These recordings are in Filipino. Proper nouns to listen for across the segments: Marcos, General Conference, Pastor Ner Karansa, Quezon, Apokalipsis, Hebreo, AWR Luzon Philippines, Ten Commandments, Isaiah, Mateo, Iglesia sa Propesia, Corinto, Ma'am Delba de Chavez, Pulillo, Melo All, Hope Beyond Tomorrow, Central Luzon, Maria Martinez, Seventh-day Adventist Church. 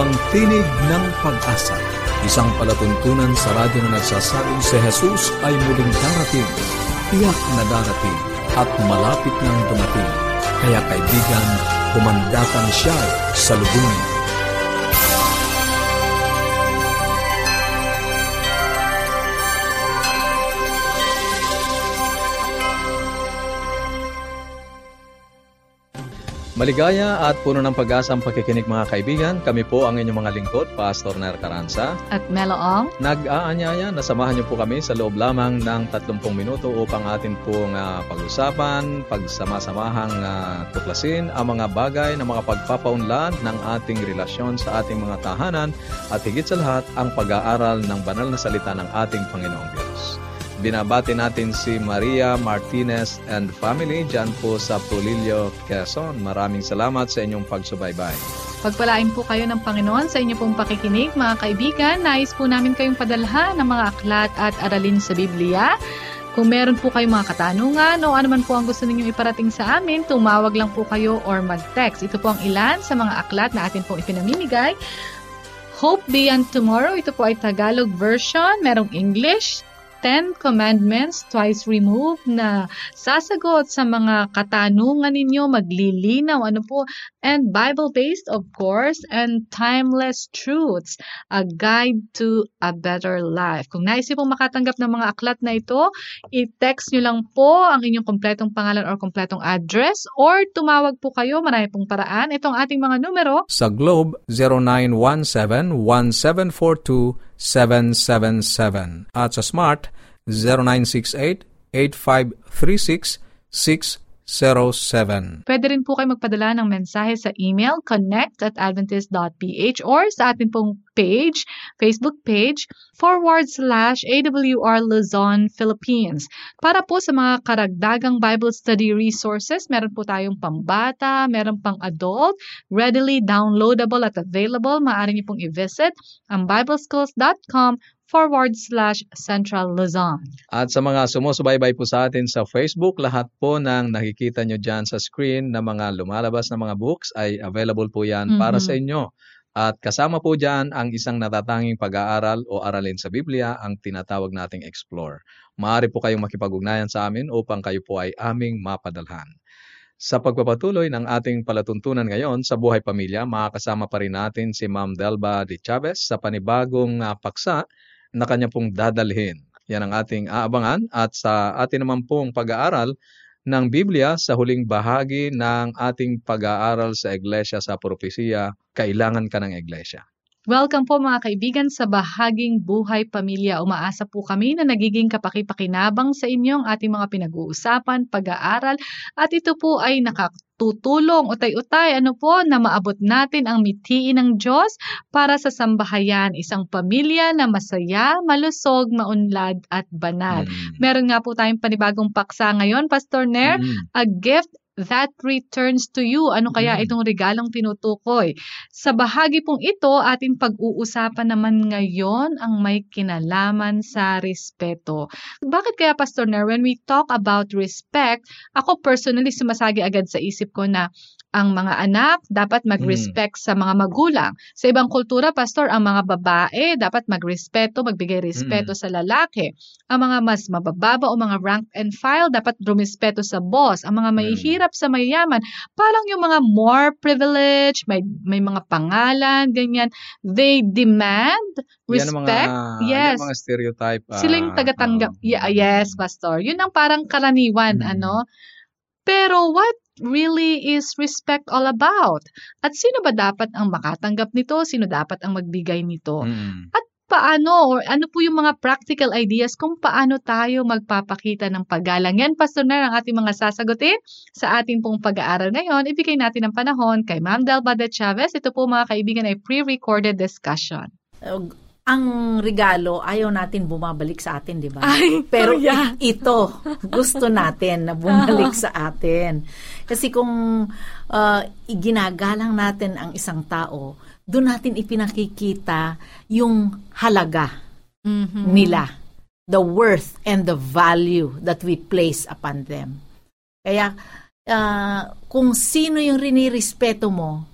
ang tinig ng pag-asa. Isang palatuntunan sa radyo na nagsasabing si Jesus ay muling darating, tiyak na darating, at malapit nang dumating. Kaya kaibigan, kumandatan siya sa lubungin. Maligaya at puno ng pag-asa ang pakikinig mga kaibigan. Kami po ang inyong mga lingkod, Pastor Ner Karansa at Melo All. Nag-aanyaya na samahan niyo po kami sa loob lamang ng 30 minuto upang atin pong pag-usapan, pagsama-samahang tuklasin ang mga bagay na makapagpapaunlad ng ating relasyon sa ating mga tahanan at higit sa lahat ang pag-aaral ng banal na salita ng ating Panginoong Diyos. Binabati natin si Maria Martinez and family dyan po sa Pulillo, Quezon. Maraming salamat sa inyong pagsubaybay. Pagpalain po kayo ng Panginoon sa inyong pong pakikinig, mga kaibigan. Nais po namin kayong padalhan ng mga aklat at aralin sa Biblia. Kung meron po kayong mga katanungan o anuman po ang gusto ninyong iparating sa amin, tumawag lang po kayo or mag-text. Ito po ang ilan sa mga aklat na atin pong ipinamimigay. Hope Beyond Tomorrow, ito po ay Tagalog version, merong English, Ten Commandments, Twice Removed, na sasagot sa mga katanungan ninyo, maglilinaw, ano po, and Bible-based, of course, and Timeless Truths, A Guide to a Better Life. Kung naisip pong makatanggap ng mga aklat na ito, i-text nyo lang po ang inyong kompletong pangalan or kompletong address, or tumawag po kayo, marami pong paraan. Itong ating mga numero. Sa Globe, 0917-1742-777 at sa Smart 0968-8536-607. Pwede rin po kayo magpadala ng mensahe sa email connect@adventist.ph or sa atin pong page, Facebook page / AWR Luzon Philippines. Para po sa mga karagdagang Bible study resources, meron po tayong pambata, meron pang adult, readily downloadable at available. Maaari niyo pong i-visit ang bibleschools.com / Central Luzon. At sa mga sumusubaybay po sa atin sa Facebook, lahat po ng nakikita nyo dyan sa screen na mga lumalabas na mga books ay available po yan para sa inyo. At kasama po dyan ang isang natatanging pag-aaral o aralin sa Biblia, ang tinatawag nating Explore. Maaari po kayong makipag-ugnayan sa amin upang kayo po ay aming mapadalhan. Sa pagpapatuloy ng ating palatuntunan ngayon sa buhay pamilya, makakasama pa rin natin si Ma'am Delba de Chavez sa panibagong paksa na kanya pong dadalhin. Yan ang ating aabangan at sa atin naman pong pag-aaral ng Biblia sa huling bahagi ng ating pag-aaral sa Iglesia sa Propesia, Kailangan Ka ng Iglesia. Welcome po mga kaibigan sa bahaging buhay pamilya. Umaasa po kami na nagiging kapaki-pakinabang sa inyo ang ating mga pinag-uusapan, pag-aaral at ito po ay nakatutulong utay-utay na maabot natin ang mitiin ng Diyos para sa sambahayan, isang pamilya na masaya, malusog, maunlad at banal. Meron nga po tayong panibagong paksa ngayon, Pastor Ner, a gift that returns to you. Ano kaya itong regalong tinutukoy? Sa bahagi pong ito, ating pag-uusapan naman ngayon ang may kinalaman sa respeto. Bakit kaya, Pastor Ner, when we talk about respect, ako personally sumasagi agad sa isip ko na ang mga anak dapat mag-respect sa mga magulang. Sa ibang kultura, Pastor, ang mga babae dapat magbigay respeto sa lalaki. Ang mga mas mabababa o mga rank and file dapat rumispeto sa boss. Ang mga mahihirap sa mayayaman, parang yung mga more privileged, may mga pangalan, ganyan. They demand respect. Yan mga stereotype. Sila yung tagatanggap. Yes, Pastor. Yun ang parang karaniwan, Pero what really is respect all about? At sino ba dapat ang makatanggap nito? Sino dapat ang magbigay nito? At paano, or ano po yung mga practical ideas kung paano tayo magpapakita ng paggalang? Yan, Pastor Ner, ang ating mga sasagutin sa ating pong pag-aaral ngayon. Ibigay natin ang panahon kay Ma'am Delba de Chavez. Ito po mga kaibigan ay pre-recorded discussion. Ang regalo, ayaw natin bumabalik sa atin, di ba? Pero ito, gusto natin na bumalik sa atin. Kasi kung ginagalang natin ang isang tao, doon natin ipinakikita yung halaga nila. The worth and the value that we place upon them. Kaya, kung sino yung rinirespeto mo,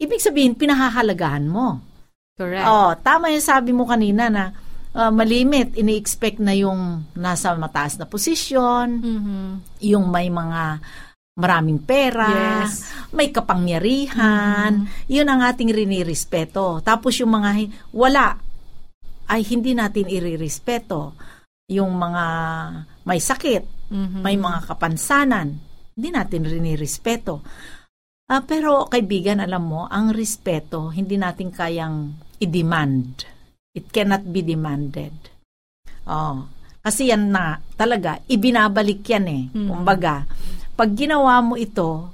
ibig sabihin, pinahahalagahan mo. Correct. Oh, tama yung sabi mo kanina na malimit, ini-expect na yung nasa mataas na posisyon, mm-hmm. yung may mga maraming pera, yes. may kapangyarihan, mm-hmm. yun ang ating rinirespeto. Tapos yung mga wala, ay hindi natin irirespeto. Yung mga may sakit, mm-hmm. may mga kapansanan, hindi natin rinirespeto. Pero kaibigan, alam mo, ang respeto, hindi natin kayang i-demand. It cannot be demanded. Oh, kasi yan na talaga, ibinabalik yan eh. Mm-hmm. Kumbaga, pag ginawa mo ito,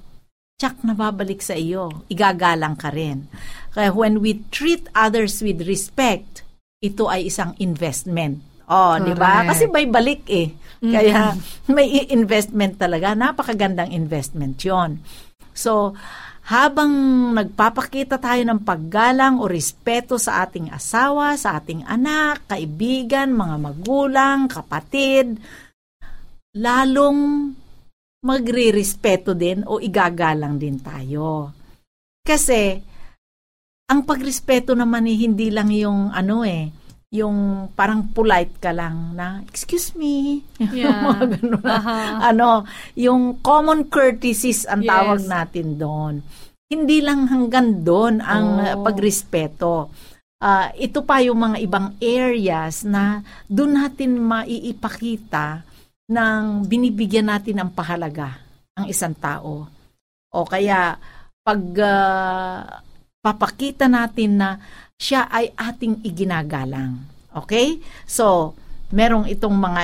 tsak na babalik sa iyo. Igagalang ka rin. Kaya when we treat others with respect, ito ay isang investment. Oh, di ba? Kasi may balik eh. Mm-hmm. Kaya may investment talaga. Napakagandang investment yon. So, habang nagpapakita tayo ng paggalang o respeto sa ating asawa, sa ating anak, kaibigan, mga magulang, kapatid, lalong magre-respeto din o igagalang din tayo. Kasi, ang pagrespeto naman eh, hindi lang yung ano eh, yung parang polite ka lang na, excuse me, yeah. mga ganun na, uh-huh. ano, yung common courtesies ang yes. tawag natin doon. Hindi lang hanggang doon ang pagrespeto. Ito pa yung mga ibang areas na doon natin maiipakita ng binibigyan natin ang pahalaga ang isang tao. O kaya, pag papakita natin na siya ay ating iginagalang. Okay? So, merong itong mga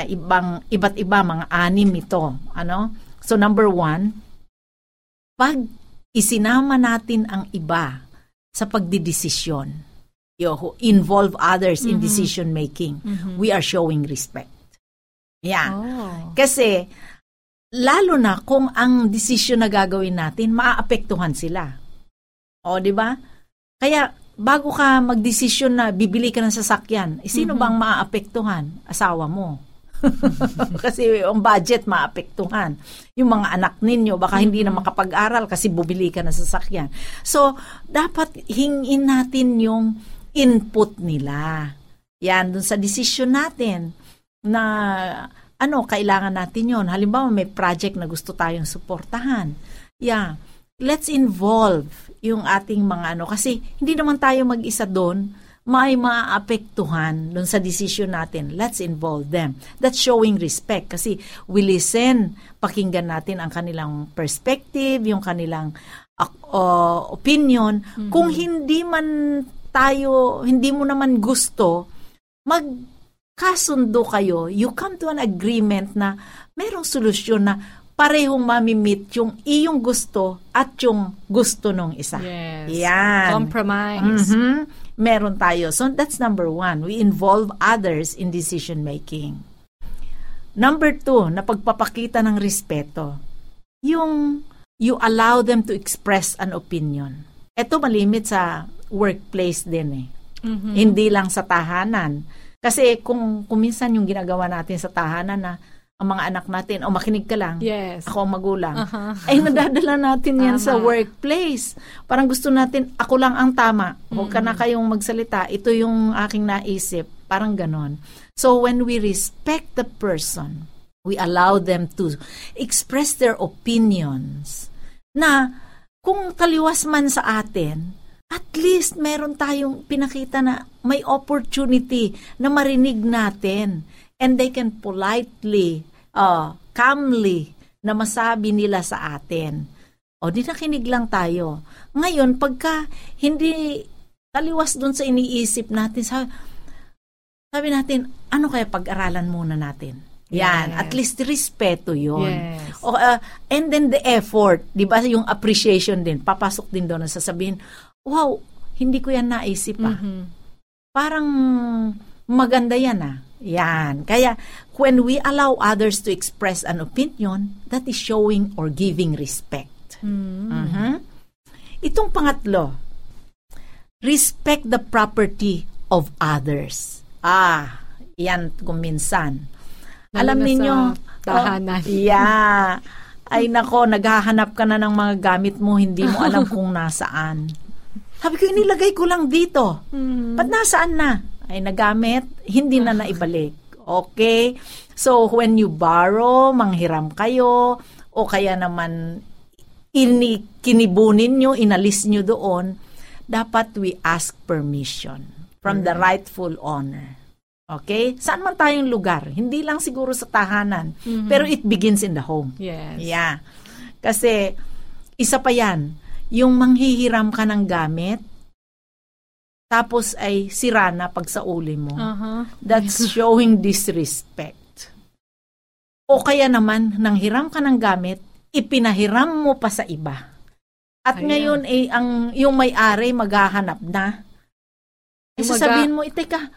iba't iba, mga anim ito. Ano? So, number one, pag isinama natin ang iba sa pagdidesisyon, involve others mm-hmm. in decision making, mm-hmm. we are showing respect. Yeah. Oh. Kasi, lalo na kung ang desisyon na gagawin natin, maaapektuhan sila. O, di ba? Kaya, bago ka magdesisyon na bibili ka ng sasakyan, sino mm-hmm. bang maaapektuhan? Asawa mo. Kasi yung budget maaapektuhan. Yung mga anak ninyo, baka mm-hmm. hindi na makapag-aral kasi bubili ka ng sasakyan. So, dapat hingin natin yung input nila. Yan, dun sa desisyon natin na ano, kailangan natin yon. Halimbawa, may project na gusto tayong suportahan. Yeah. Let's involve yung ating mga ano. Kasi hindi naman tayo mag-isa doon, may maaapektuhan doon sa decision natin. Let's involve them. That's showing respect. Kasi we listen, pakinggan natin ang kanilang perspective, yung kanilang opinion. Mm-hmm. Kung hindi man tayo, hindi mo naman gusto, magkasundo kayo. You come to an agreement na merong solusyon na parehong mamimit yung iyong gusto at yung gusto nung isa. Yes. Yan. Compromise. Mm-hmm. Meron tayo. So, that's number one. We involve others in decision-making. Number two, na pagpapakita ng respeto. Yung you allow them to express an opinion. Ito malimit sa workplace din eh. Mm-hmm. Hindi lang sa tahanan. Kasi kung minsan yung ginagawa natin sa tahanan na ang mga anak natin, o makinig ka lang, yes. ako ang magulang, uh-huh. ay nadadala natin yan sa workplace. Parang gusto natin, ako lang ang tama, huwag ka na kayong magsalita, ito yung aking naisip, parang ganon. So when we respect the person, we allow them to express their opinions, na kung taliwas man sa atin, at least meron tayong pinakita na may opportunity na marinig natin. And they can politely, calmly, na masabi nila sa atin. O, di nakinig lang tayo. Ngayon, pagka hindi taliwas dun sa iniisip natin, sabi natin, ano kaya pag-aralan muna natin? Yan, yes. At least respeto yun. Yes. And then the effort, di ba, yung appreciation din, papasok din doon na sasabihin, wow, hindi ko yan naisip ah. Mm-hmm. Parang maganda yan ah. Yan. Kaya, when we allow others to express an opinion, that is showing or giving respect. Mm. Uh-huh. Itong pangatlo, respect the property of others. Ah, yan kung minsan. Alam ninyo, tahanan. Yeah. Ay nako, naghahanap ka na ng mga gamit mo, hindi mo alam kung nasaan. Sabi ko, inilagay ko lang dito. Ba't nasaan na? Ay, nagamit. Hindi na naibalik. Okay? So, when you borrow, manghiram kayo, o kaya naman kinibunin nyo, inalis nyo doon, dapat we ask permission from the rightful owner. Okay? Saan man tayong lugar? Hindi lang siguro sa tahanan. Mm-hmm. Pero it begins in the home. Yes. Yeah. Kasi, isa pa yan, yung manghihiram ka ng gamit, tapos ay sira na pag sa uli mo. Uh-huh. That's showing disrespect. O kaya naman, nanghiram ka ng gamit, ipinahiram mo pa sa iba. At ayan, ngayon, eh, yung may-ari maghahanap na. Eh, sasabihin mo, teka,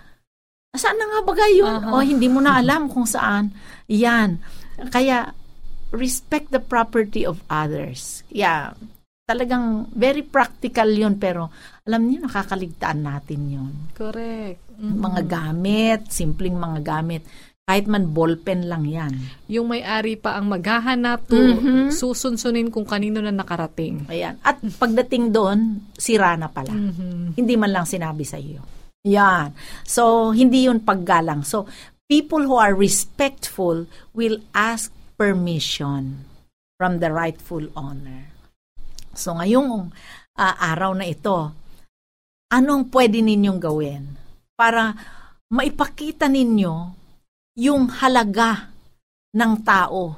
saan na nga bagay yun? Uh-huh. O, hindi mo na alam kung saan. Yan. Kaya, respect the property of others. Yeah. Talagang very practical yun, pero alam niyo, nakakaligtaan natin yun. Correct. Mm-hmm. Mga gamit, simpleng mga gamit. Kahit man ballpen lang yan. Yung may-ari pa ang maghahanap to susunsunin kung kanino na nakarating. Ayan. At pagdating doon, sira na pala. Mm-hmm. Hindi man lang sinabi sa iyo. Yan. So, hindi yun paggalang. So, people who are respectful will ask permission from the rightful owner. So, ngayong araw na ito, anong pwede ninyong gawin para maipakita ninyo yung halaga ng tao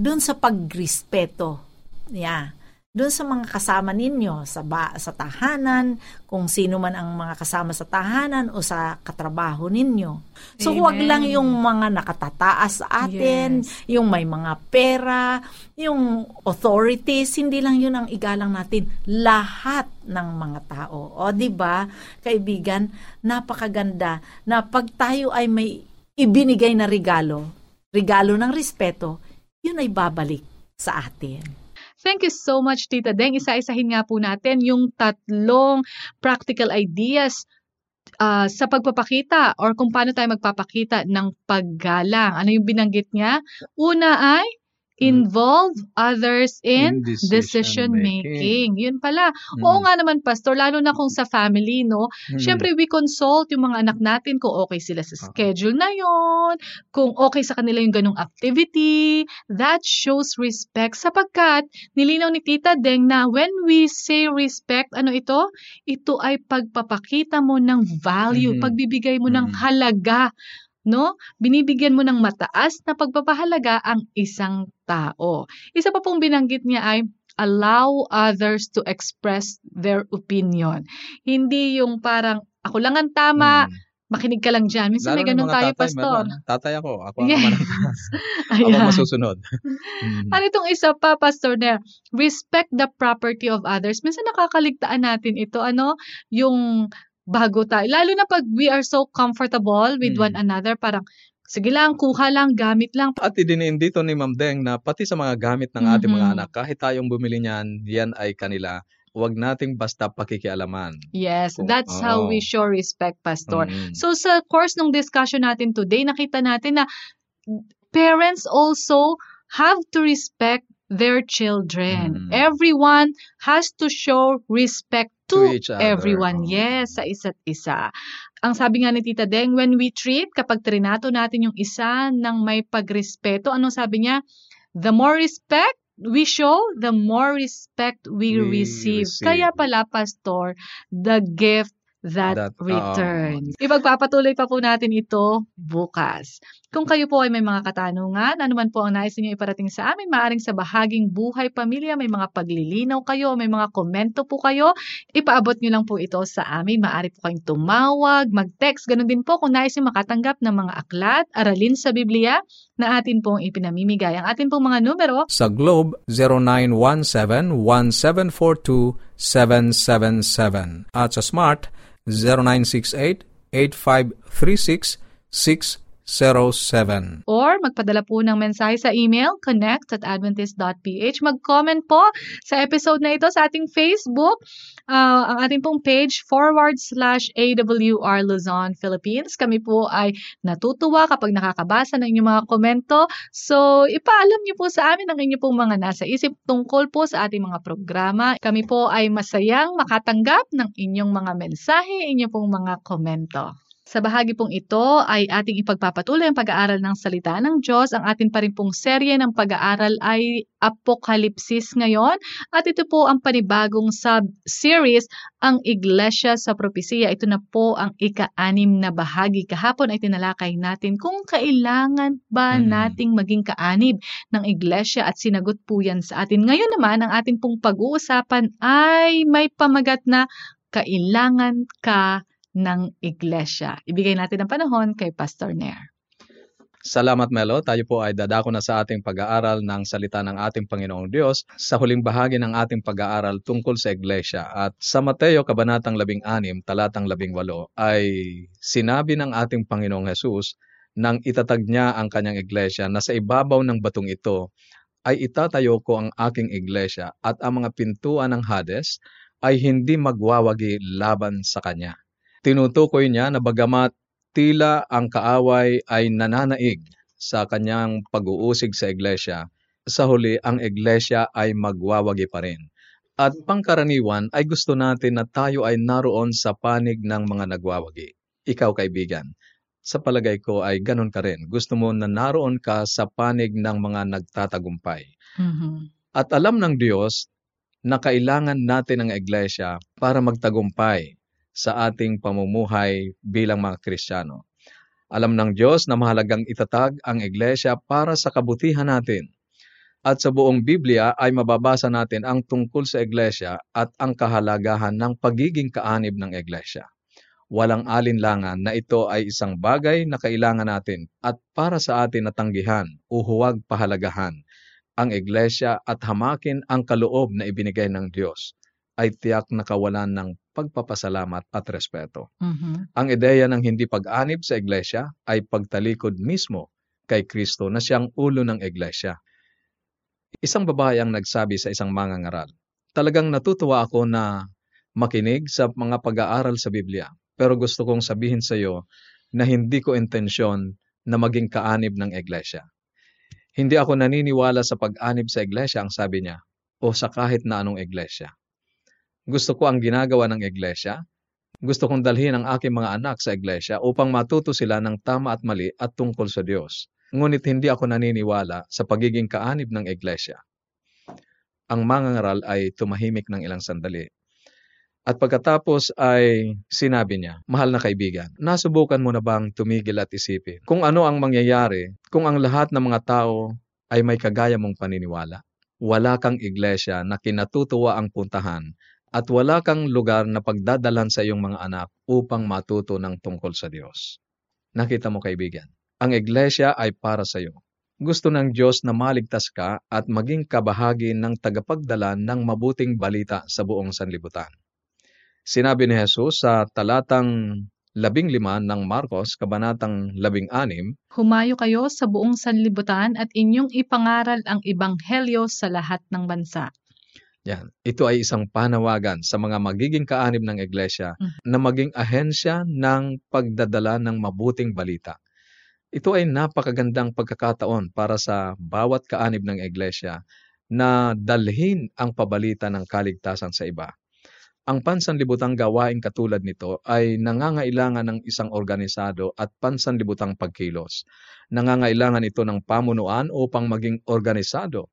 doon sa pagrespeto. Yeah. Doon sa mga kasama ninyo, sa tahanan, kung sino man ang mga kasama sa tahanan o sa katrabaho ninyo. So, amen, huwag lang yung mga nakatataas sa atin, yes, yung may mga pera, yung authorities, hindi lang yun ang igalang natin. Lahat ng mga tao. O, diba, kaibigan, napakaganda na pag tayo ay may ibinigay na regalo ng respeto, yun ay babalik sa atin. Thank you so much, Tita Deng. Isa-isahin nga po natin yung tatlong practical ideas sa pagpapakita or kung paano tayo magpapakita ng paggalang. Ano yung binanggit niya? Una ay involve others in decision-making. Yun pala. Mm. Oo nga naman, Pastor, lalo na kung sa family, no? Siyempre, we consult yung mga anak natin kung okay sila sa schedule na yun, kung okay sa kanila yung ganung activity. That shows respect sapagkat nilinaw ni Tita Deng na when we say respect, ano ito? Ito ay pagpapakita mo ng value, pagbibigay mo ng halaga. No? Binibigyan mo ng mataas na pagpapahalaga ang isang tao. Isa pa pong binanggit niya ay allow others to express their opinion. Hindi yung parang ako lang ang tama, makinig ka lang dyan. Minsan lalo may ganun tayo, tatay, Pastor. Tatay ako yes, ako masusunod. Ano itong isa pa, Pastor Ner? Respect the property of others. Minsan nakakaligtaan natin ito, ano, yung bago tayo. Lalo na pag we are so comfortable with one another, parang, sige lang, kuha lang, gamit lang. At idiniin dito ni Ma'am Deng na pati sa mga gamit ng ating mga anak, kahit tayong bumili niyan, yan ay kanila. Huwag nating basta pakikialaman. Yes, that's how we show respect, Pastor. So sa course ng discussion natin today, nakita natin na parents also have to respect their children. Everyone has to show respect to everyone. Yes, sa isa't isa. Ang sabi nga ni Tita Deng, when we treat, kapag trinato natin yung isa ng may pagrespeto, ano sabi niya? The more respect we show, the more respect we receive. Kaya pala, Pastor, the gift that return. Ipagpapatuloy pa po natin ito bukas. Kung kayo po ay may mga katanungan, anuman po ang nais niyo iparating sa amin, maaring sa bahaging buhay, pamilya, may mga paglilinaw kayo, may mga komento po kayo, ipaabot niyo lang po ito sa amin. Maaari po kayong tumawag, mag-text, ganun din po kung nais niyo makatanggap ng mga aklat, aralin sa Biblia na atin pong ipinamimigay. Ang atin pong mga numero sa Globe 0917-1742-777 at sa Smart 0968-8536-6 0907. Or magpadala po ng mensahe sa email connect@adventist.ph. Mag-comment po sa episode na ito sa ating Facebook, ang ating pong page /AWR Luzon Philippines. Kami po ay natutuwa kapag nakakabasa ng inyong mga komento. So, ipaalam niyo po sa amin ang inyong pong mga nasa isip tungkol po sa ating mga programa. Kami po ay masayang makatanggap ng inyong mga mensahe, inyong pong mga komento. Sa bahagi pong ito ay ating ipagpapatuloy ang pag-aaral ng salita ng Diyos. Ang atin pa rin pong serye ng pag-aaral ay Apokalipsis ngayon. At ito po ang panibagong sub-series, ang Iglesia sa Propesia. Ito na po ang 6 na bahagi. Kahapon ay tinalakay natin kung kailangan ba nating maging kaanib ng Iglesia at sinagot po yan sa atin. Ngayon naman, ang atin pong pag-uusapan ay may pamagat na kailangan ka ng Iglesia. Ibigay natin ang panahon kay Pastor Ner. Salamat, Melo. Tayo po ay dadako na sa ating pag-aaral ng salita ng ating Panginoong Diyos sa huling bahagi ng ating pag-aaral tungkol sa Iglesia. At sa Mateo, Kabanatang 16, Talatang 18 ay sinabi ng ating Panginoong Hesus nang itatag niya ang kanyang Iglesia na sa ibabaw ng batong ito ay itatayo ko ang aking Iglesia at ang mga pintuan ng Hades ay hindi magwawagi laban sa kanya. Tinutukoy niya na bagamat tila ang kaaway ay nananaig sa kanyang pag-uusig sa Iglesia, sa huli ang Iglesia ay magwawagi pa rin. At pangkaraniwan ay gusto natin na tayo ay naroon sa panig ng mga nagwawagi. Ikaw, kaibigan, sa palagay ko ay ganun ka rin. Gusto mo na naroon ka sa panig ng mga nagtatagumpay. Mm-hmm. At alam ng Diyos na kailangan natin ang Iglesia para magtagumpay sa ating pamumuhay bilang mga Kristiyano. Alam ng Diyos na mahalagang itatag ang Iglesia para sa kabutihan natin. At sa buong Biblia ay mababasa natin ang tungkol sa Iglesia at ang kahalagahan ng pagiging kaanib ng Iglesia. Walang alinlangan na ito ay isang bagay na kailangan natin at para sa atin natanggihan o huwag pahalagahan ang Iglesia at hamakin ang kaloob na ibinigay ng Diyos ay tiyak na kawalan ng pagpapasalamat at respeto. Mm-hmm. Ang ideya ng hindi pag-anib sa Iglesia ay pagtalikod mismo kay Kristo na siyang ulo ng Iglesia. Isang babae ang nagsabi sa isang mangangaral, "Talagang natutuwa ako na makinig sa mga pag-aaral sa Biblia, pero gusto kong sabihin sa iyo na hindi ko intensyon na maging kaanib ng Iglesia. Hindi ako naniniwala sa pag-anib sa Iglesia," ang sabi niya, "o sa kahit na anong Iglesia. Gusto ko ang ginagawa ng Iglesia. Gusto kong dalhin ang aking mga anak sa Iglesia upang matuto sila ng tama at mali at tungkol sa Diyos. Ngunit hindi ako naniniwala sa pagiging kaanib ng Iglesia." Ang mangangaral ay tumahimik ng ilang sandali. At pagkatapos ay sinabi niya, "Mahal na kaibigan, nasubukan mo na bang tumigil at isipin kung ano ang mangyayari kung ang lahat ng mga tao ay may kagaya mong paniniwala? Wala kang Iglesia na kinatutuwa ang puntahan at wala kang lugar na pagdadalan sa iyong mga anak upang matuto ng tungkol sa Diyos." Nakita mo, kaibigan, ang Iglesia ay para sa iyo. Gusto ng Diyos na maligtas ka at maging kabahagi ng tagapagdala ng mabuting balita sa buong sanlibutan. Sinabi ni Jesus sa talatang 15 ng Marcos, Kabanatang 16, "Humayo kayo sa buong sanlibutan at inyong ipangaral ang ebanghelyo sa lahat ng bansa." Yan. Ito ay isang panawagan sa mga magiging kaanib ng Iglesia na maging ahensya ng pagdadala ng mabuting balita. Ito ay napakagandang pagkakataon para sa bawat kaanib ng Iglesia na dalhin ang pabalita ng kaligtasan sa iba. Ang pansanlibutang gawain katulad nito ay nangangailangan ng isang organisado at pansanlibutang pagkilos. Nangangailangan ito ng pamunuan upang maging organisado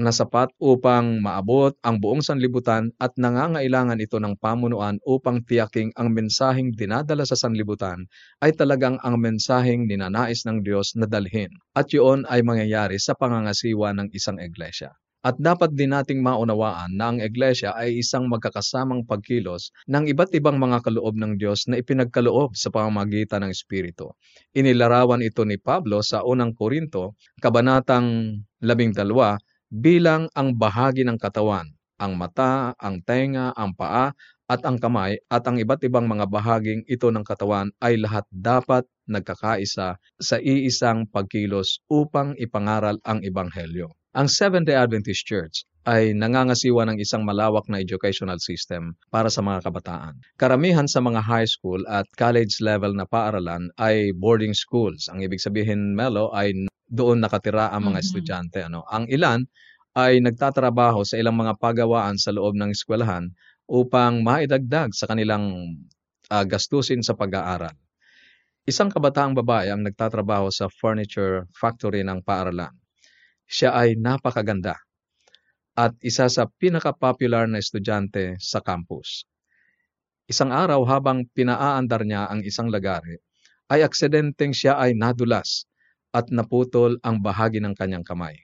na sapat upang maabot ang buong sanlibutan at nangangailangan ito ng pamunuan upang tiyaking ang mensaheng dinadala sa sanlibutan ay talagang ang mensaheng ninanais ng Diyos na dalhin. At yun ay mangyayari sa pangangasiwa ng isang Iglesia. At dapat din nating maunawaan na ang Iglesia ay isang magkakasamang pagkilos ng iba't ibang mga kaloob ng Diyos na ipinagkaloob sa pamamagitan ng Espiritu. Inilarawan ito ni Pablo sa unang Corinto, Kabanatang 12, bilang ang bahagi ng katawan, ang mata, ang tenga, ang paa, at ang kamay, at ang iba't ibang mga bahaging ito ng katawan ay lahat dapat nagkakaisa sa iisang pagkilos upang ipangaral ang Ebanghelyo. Ang Seventh-day Adventist Church ay nangangasiwa ng isang malawak na educational system para sa mga kabataan. Karamihan sa mga high school at college level na paaralan ay boarding schools. Ang ibig sabihin, Melo, ay doon nakatira ang mga estudyante. Ang ilan ay nagtatrabaho sa ilang mga pagawaan sa loob ng eskwelahan upang maidagdag sa kanilang gastusin sa pag-aaral. Isang kabataang babae ang nagtatrabaho sa furniture factory ng paaralan. Siya ay napakaganda at isa sa pinaka-popular na estudyante sa campus. Isang araw habang pinaaandar niya ang isang lagari, ay aksidenteng siya ay nadulas at naputol ang bahagi ng kanyang kamay.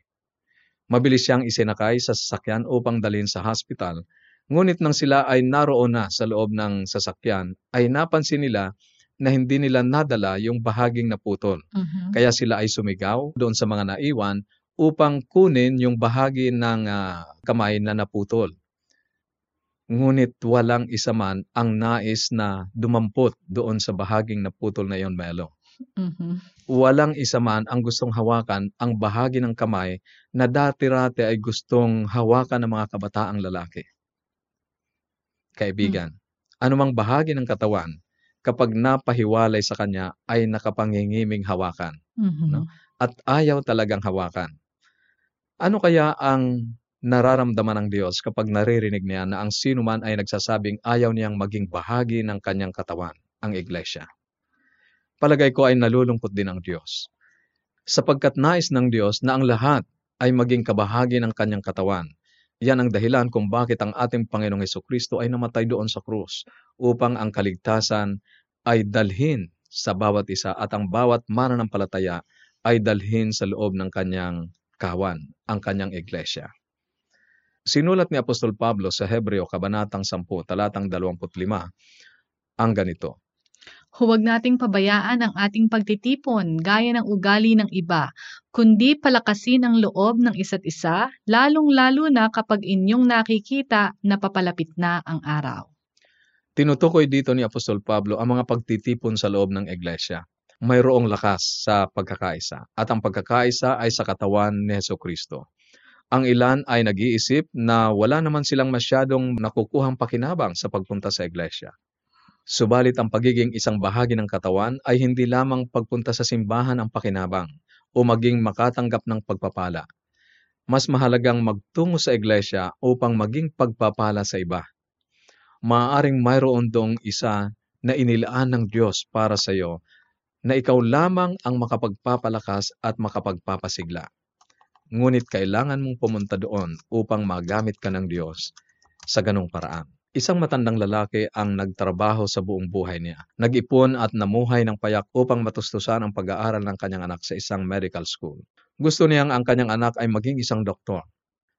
Mabilis siyang isinakay sa sasakyan upang dalhin sa hospital, ngunit nang sila ay naroon na sa loob ng sasakyan, ay napansin nila na hindi nila nadala yung bahaging naputol. Kaya sila ay sumigaw doon sa mga naiwan upang kunin yung bahagi ng kamay na naputol. Ngunit walang isa man ang nais na dumampot doon sa bahaging naputol na yon, Melo. Walang isa man ang gustong hawakan ang bahagi ng kamay na dati-rati ay gustong hawakan ng mga kabataang lalaki. Kaibigan, anumang bahagi ng katawan, kapag napahiwalay sa kanya, ay nakapangingiming hawakan. No? At ayaw talagang hawakan. Ano kaya ang nararamdaman ng Diyos kapag naririnig niya na ang sinuman ay nagsasabing ayaw niyang maging bahagi ng kanyang katawan, ang Iglesia? Palagay ko ay nalulungkot din ang Diyos. Sapagkat nais ng Diyos na ang lahat ay maging kabahagi ng kanyang katawan. Yan ang dahilan kung bakit ang ating Panginoong Hesukristo ay namatay doon sa krus upang ang kaligtasan ay dalhin sa bawat isa at ang bawat mananampalataya ay dalhin sa loob ng kanyang kawan, ang kanyang Iglesia. Sinulat ni Apostol Pablo sa Hebreo, Kabanatang 10, Talatang 25, ang ganito. Huwag nating pabayaan ang ating pagtitipon gaya ng ugali ng iba, kundi palakasin ang loob ng isa't isa, lalong-lalo na kapag inyong nakikita na papalapit na ang araw. Tinutukoy dito ni Apostol Pablo ang mga pagtitipon sa loob ng Iglesia. Mayroong lakas sa pagkakaisa, at ang pagkakaisa ay sa katawan ni Hesukristo. Ang ilan ay nag-iisip na wala naman silang masyadong nakukuhang pakinabang sa pagpunta sa Iglesia. Subalit ang pagiging isang bahagi ng katawan ay hindi lamang pagpunta sa simbahan ang pakinabang o maging makatanggap ng pagpapala. Mas mahalagang magtungo sa Iglesia upang maging pagpapala sa iba. Maaaring mayroon doong isa na inilaan ng Diyos para sa iyo na ikaw lamang ang makapagpapalakas at makapagpapasigla. Ngunit kailangan mong pumunta doon upang magamit ka ng Diyos sa ganung paraan. Isang matandang lalaki ang nagtrabaho sa buong buhay niya. Nag-ipon at namuhay ng payak upang matustusan ang pag-aaral ng kanyang anak sa isang medical school. Gusto niyang ang kanyang anak ay maging isang doktor.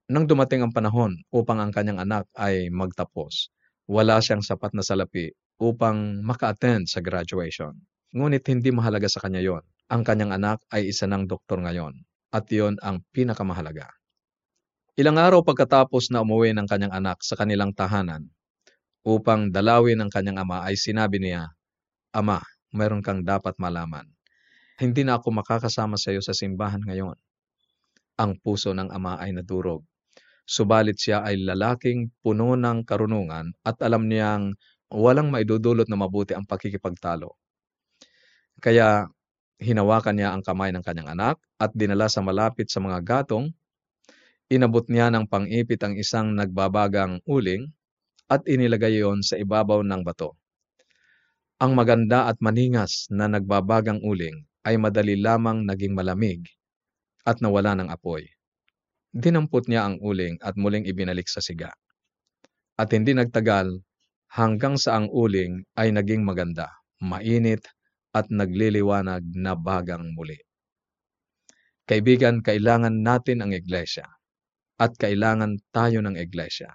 Nang dumating ang panahon upang ang kanyang anak ay magtapos, wala siyang sapat na salapi upang maka-attend sa graduation. Ngunit hindi mahalaga sa kanya yon. Ang kanyang anak ay isa ng doktor ngayon at yon ang pinakamahalaga. Ilang araw pagkatapos na umuwi ng kanyang anak sa kanilang tahanan upang dalawin ang kanyang ama ay sinabi niya, Ama, mayroon kang dapat malaman. Hindi na ako makakasama sa iyo sa simbahan ngayon. Ang puso ng ama ay nadurog. Subalit siya ay lalaking puno ng karunungan at alam niyang walang maidudulot na mabuti ang pakikipagtalo. Kaya hinawakan niya ang kamay ng kanyang anak at dinala sa malapit sa mga gatong. Inabot niya ng pang-ipit ang isang nagbabagang uling at inilagay yon sa ibabaw ng bato. Ang maganda at maningas na nagbabagang uling ay madali lamang naging malamig at nawala ng apoy. Dinampot niya ang uling at muling ibinalik sa siga. At hindi nagtagal hanggang sa ang uling ay naging maganda, mainit, at nagliliwanag na bagang muli. Kaibigan, kailangan natin ang Iglesia at kailangan tayo ng Iglesia.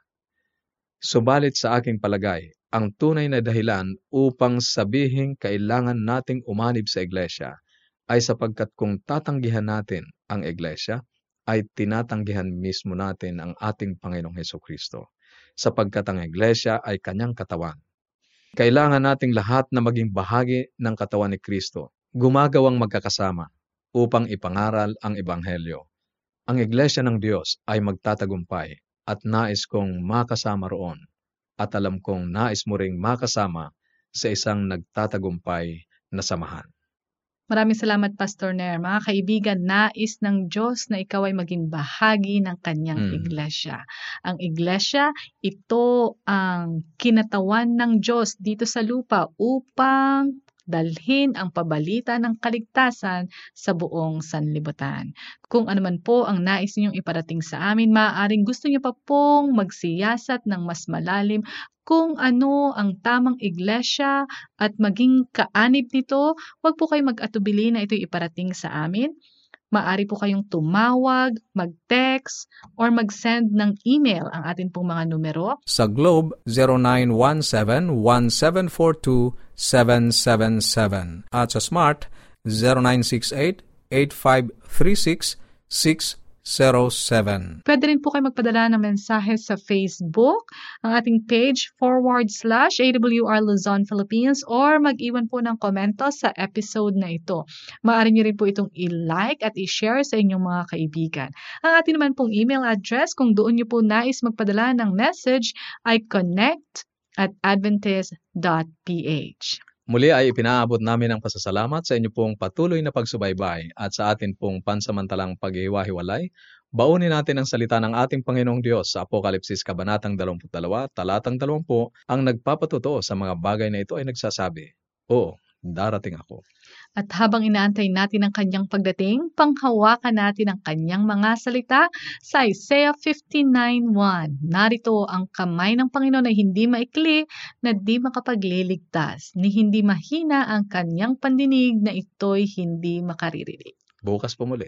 Subalit sa aking palagay, ang tunay na dahilan upang sabihin kailangan nating umanib sa Iglesia ay sapagkat kung tatanggihan natin ang Iglesia, ay tinatanggihan mismo natin ang ating Panginoong Hesukristo, sapagkat ang Iglesia ay kanyang katawan. Kailangan nating lahat na maging bahagi ng katawan ni Kristo gumagawang magkakasama upang ipangaral ang Ebanghelyo. Ang Iglesia ng Diyos ay magtatagumpay at nais kong makasama roon at alam kong nais mo ring makasama sa isang nagtatagumpay na samahan. Maraming salamat, Pastor Ner. Mga kaibigan, nais ng Diyos na ikaw ay maging bahagi ng Kanyang Iglesia. Ang Iglesia, ito ang kinatawan ng Diyos dito sa lupa upang dalhin ang pabalita ng kaligtasan sa buong sanlibutan. Kung ano man po ang nais ninyong iparating sa amin, maaaring gusto niyo pa pong magsiyasat ng mas malalim kung ano ang tamang iglesia at maging kaanib nito, huwag po kayong mag-atubili na ito'y iparating sa amin. Maaari po kayong tumawag, mag-text, or mag-send ng email ang atin pong mga numero. Sa Globe, 0917-1742-777 at sa Smart, 0968-8536-607. Pwede rin po kayo magpadala ng mensahe sa Facebook, ang ating page /AWR Luzon Philippines or mag-iwan po ng komento sa episode na ito. Maaari nyo rin po itong i-like at i-share sa inyong mga kaibigan. Ang ating naman pong email address kung doon nyo po nais magpadala ng message ay connect@adventist.ph. Muli ay ipinaabot namin ang pasasalamat sa inyo pong patuloy na pagsubaybay at sa atin pong pansamantalang paghiwa-hiwalay. Baunin natin ang salita ng ating Panginoong Diyos sa Apokalipsis Kabanatang 22, Talatang 20, ang nagpapatuto sa mga bagay na ito ay nagsasabi, "Oo, darating ako." At habang inaantay natin ang Kanyang pagdating, panghawakan natin ang Kanyang mga salita sa Isaiah 59:1. Narito ang kamay ng Panginoon ay hindi maikli na di makapagliligtas, ni hindi mahina ang Kanyang pandinig na ito'y hindi makaririnig. Bukas po muli.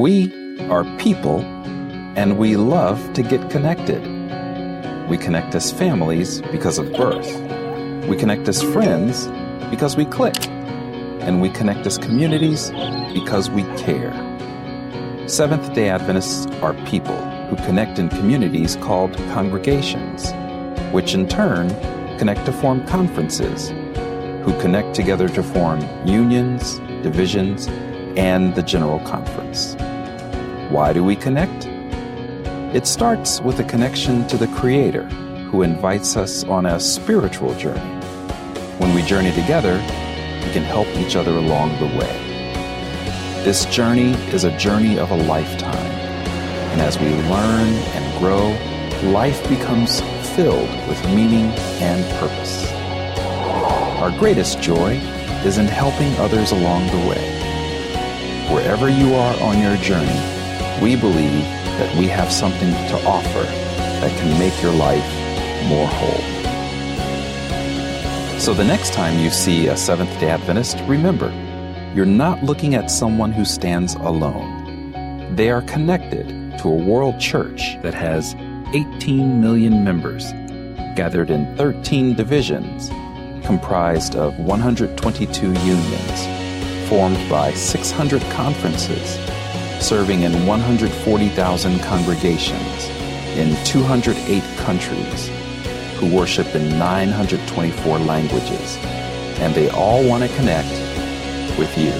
We are people, and we love to get connected. We connect as families because of birth. We connect as friends because we click. And we connect as communities because we care. Seventh-day Adventists are people who connect in communities called congregations, which in turn connect to form conferences, who connect together to form unions, divisions, and the General Conference. Why do we connect? It starts with a connection to the Creator, who invites us on a spiritual journey. When we journey together, we can help each other along the way. This journey is a journey of a lifetime, and as we learn and grow, life becomes filled with meaning and purpose. Our greatest joy is in helping others along the way. Wherever you are on your journey, we believe that we have something to offer that can make your life more whole. So the next time you see a Seventh-day Adventist, remember, you're not looking at someone who stands alone. They are connected to a world church that has 18 million members, gathered in 13 divisions, comprised of 122 unions, formed by 600 conferences, serving in 140,000 congregations in 208 countries, who worship in 924 languages, and they all want to connect with you.